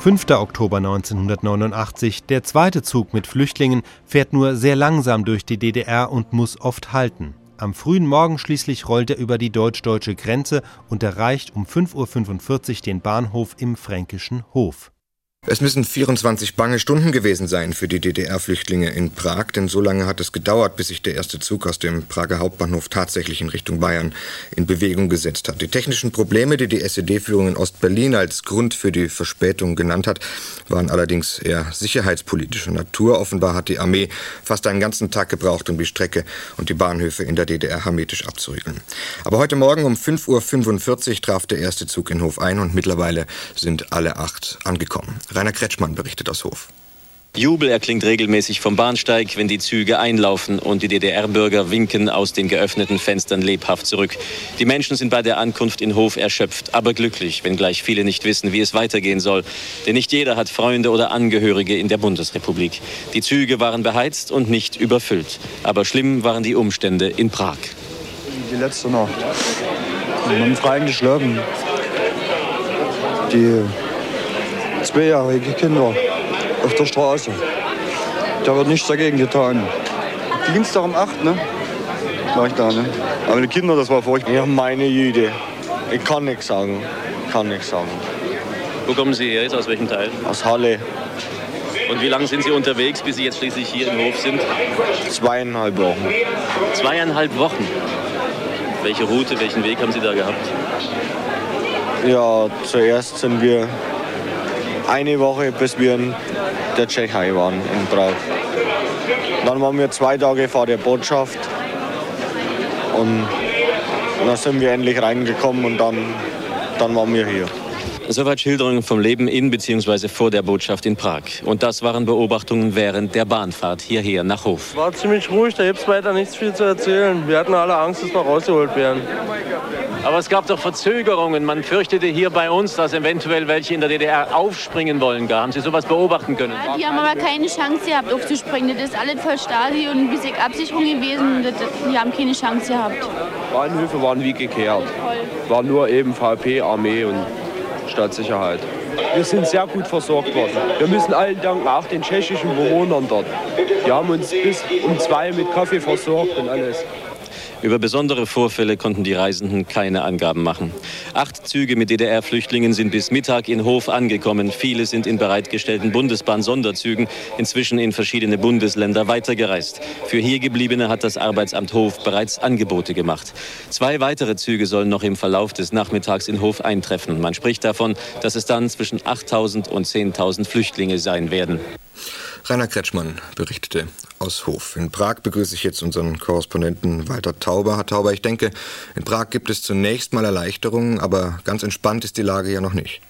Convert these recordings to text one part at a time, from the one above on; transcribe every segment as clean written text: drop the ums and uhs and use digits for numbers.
5. Oktober 1989, der zweite Zug mit Flüchtlingen fährt nur sehr langsam durch die DDR und muss oft halten. Am frühen Morgen schließlich rollt er über die deutsch-deutsche Grenze und erreicht um 5.45 Uhr den Bahnhof im Fränkischen Hof. Es müssen 24 bange Stunden gewesen sein für die DDR-Flüchtlinge in Prag, denn so lange hat es gedauert, bis sich der erste Zug aus dem Prager Hauptbahnhof tatsächlich in Richtung Bayern in Bewegung gesetzt hat. Die technischen Probleme, die die SED-Führung in Ostberlin als Grund für die Verspätung genannt hat, waren allerdings eher sicherheitspolitischer Natur. Offenbar hat die Armee fast einen ganzen Tag gebraucht, um die Strecke und die Bahnhöfe in der DDR hermetisch abzuriegeln. Aber heute Morgen um 5.45 Uhr traf der erste Zug in Hof ein und mittlerweile sind alle 8 angekommen. Rainer Kretschmann berichtet aus Hof. Jubel erklingt regelmäßig vom Bahnsteig, wenn die Züge einlaufen und die DDR-Bürger winken aus den geöffneten Fenstern lebhaft zurück. Die Menschen sind bei der Ankunft in Hof erschöpft, aber glücklich, wenngleich viele nicht wissen, wie es weitergehen soll. Denn nicht jeder hat Freunde oder Angehörige in der Bundesrepublik. Die Züge waren beheizt und nicht überfüllt. Aber schlimm waren die Umstände in Prag. Die letzte Nacht. Wir haben frei geschlafen. Die 2-jährige Kinder auf der Straße. Da wird nichts dagegen getan. Dienstag um 8, ne? War ich da, ne? Aber die Kinder, das war furchtbar. Ja, meine Jüde. Ich kann nichts sagen. Wo kommen Sie her jetzt? Aus welchem Teil? Aus Halle. Und wie lange sind Sie unterwegs, bis Sie jetzt schließlich hier im Hof sind? 2,5 Wochen. 2,5 Wochen? Welche Route, welchen Weg haben Sie da gehabt? Ja, zuerst sind wir eine Woche, bis wir in der Tschechei waren, in Prag. Dann waren wir 2 Tage vor der Botschaft und dann sind wir endlich reingekommen und dann waren wir hier. Soweit Schilderungen vom Leben in bzw. vor der Botschaft in Prag. Und das waren Beobachtungen während der Bahnfahrt hierher nach Hof. War ziemlich ruhig, da gibt's weiter nichts viel zu erzählen. Wir hatten alle Angst, dass wir rausgeholt werden. Aber es gab doch Verzögerungen. Man fürchtete hier bei uns, dass eventuell welche in der DDR aufspringen wollen. Da haben Sie sowas beobachten können? Ja, die haben aber keine Chance gehabt aufzuspringen. Das ist alles voll Stasi und ein bisschen Absicherung gewesen. Die haben keine Chance gehabt. Bahnhöfe waren wie gekehrt. War nur eben VP, Armee und Staatssicherheit. Wir sind sehr gut versorgt worden. Wir müssen allen danken, auch den tschechischen Bewohnern dort. Die haben uns bis um 2 mit Kaffee versorgt und alles. Über besondere Vorfälle konnten die Reisenden keine Angaben machen. 8 Züge mit DDR-Flüchtlingen sind bis Mittag in Hof angekommen. Viele sind in bereitgestellten Bundesbahn-Sonderzügen inzwischen in verschiedene Bundesländer weitergereist. Für Hiergebliebene hat das Arbeitsamt Hof bereits Angebote gemacht. 2 weitere Züge sollen noch im Verlauf des Nachmittags in Hof eintreffen. Man spricht davon, dass es dann zwischen 8.000 und 10.000 Flüchtlinge sein werden. Rainer Kretschmann berichtete aus Hof. In Prag begrüße ich jetzt unseren Korrespondenten Walter Tauber. Herr Tauber, ich denke, in Prag gibt es zunächst mal Erleichterungen, aber ganz entspannt ist die Lage ja noch nicht.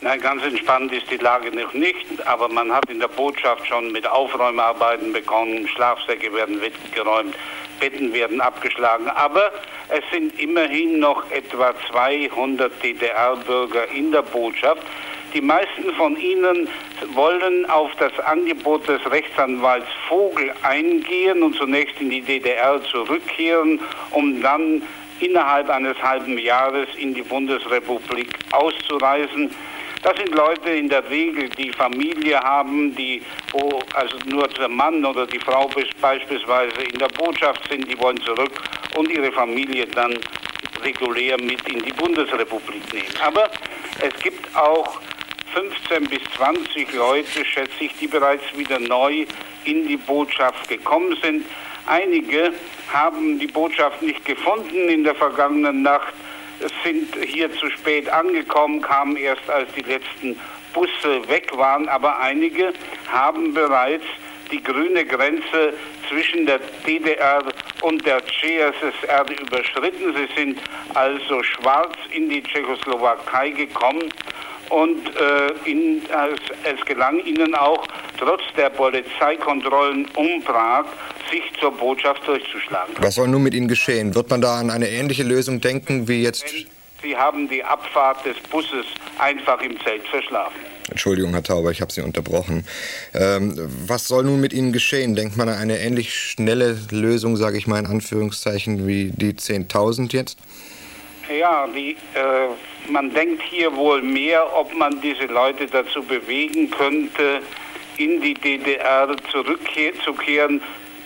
Nein, ganz entspannt ist die Lage noch nicht, aber man hat in der Botschaft schon mit Aufräumarbeiten begonnen, Schlafsäcke werden weggeräumt, Betten werden abgeschlagen, aber es sind immerhin noch etwa 200 DDR-Bürger in der Botschaft. Die meisten von ihnen wollen auf das Angebot des Rechtsanwalts Vogel eingehen und zunächst in die DDR zurückkehren, um dann innerhalb eines halben Jahres in die Bundesrepublik auszureisen. Das sind Leute in der Regel, die Familie haben, die also nur der Mann oder die Frau beispielsweise in der Botschaft sind, die wollen zurück und ihre Familie dann regulär mit in die Bundesrepublik nehmen. Aber es gibt auch 15 bis 20 Leute, schätze ich, die bereits wieder neu in die Botschaft gekommen sind. Einige haben die Botschaft nicht gefunden in der vergangenen Nacht, sind hier zu spät angekommen, kamen erst als die letzten Busse weg waren, aber einige haben bereits die grüne Grenze zwischen der DDR und der CSSR überschritten. Sie sind also schwarz in die Tschechoslowakei gekommen und es gelang ihnen auch, trotz der Polizeikontrollen um Prag, sich zur Botschaft durchzuschlagen. Was soll nun mit ihnen geschehen? Wird man da an eine ähnliche Lösung denken wie jetzt? Sie haben die Abfahrt des Busses einfach im Zelt verschlafen. Entschuldigung, Herr Tauber, ich habe Sie unterbrochen. Was soll nun mit Ihnen geschehen? Denkt man an eine ähnlich schnelle Lösung, sage ich mal in Anführungszeichen, wie die 10.000 jetzt? Ja, man denkt hier wohl mehr, ob man diese Leute dazu bewegen könnte, in die DDR zurückzukehren.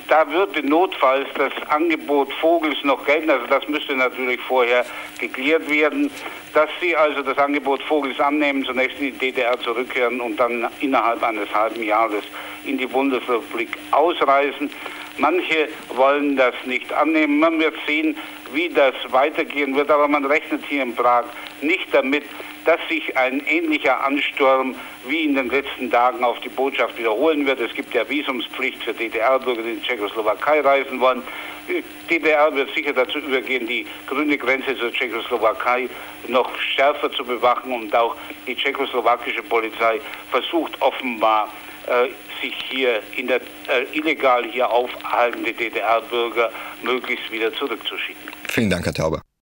Da würde notfalls das Angebot Vogels noch gelten, also das müsste natürlich vorher geklärt werden, dass sie also das Angebot Vogels annehmen, zunächst in die DDR zurückkehren und dann innerhalb eines halben Jahres in die Bundesrepublik ausreisen. Manche wollen das nicht annehmen. Man wird sehen, wie das weitergehen wird, aber man rechnet hier in Prag nicht damit, dass sich ein ähnlicher Ansturm wie in den letzten Tagen auf die Botschaft wiederholen wird. Es gibt ja Visumspflicht für DDR-Bürger, die in die Tschechoslowakei reisen wollen. Die DDR wird sicher dazu übergehen, die grüne Grenze zur Tschechoslowakei noch schärfer zu bewachen, und auch die tschechoslowakische Polizei versucht offenbar, sich hier in der illegal hier aufhaltende DDR-Bürger möglichst wieder zurückzuschicken. Vielen Dank, Herr Tauber.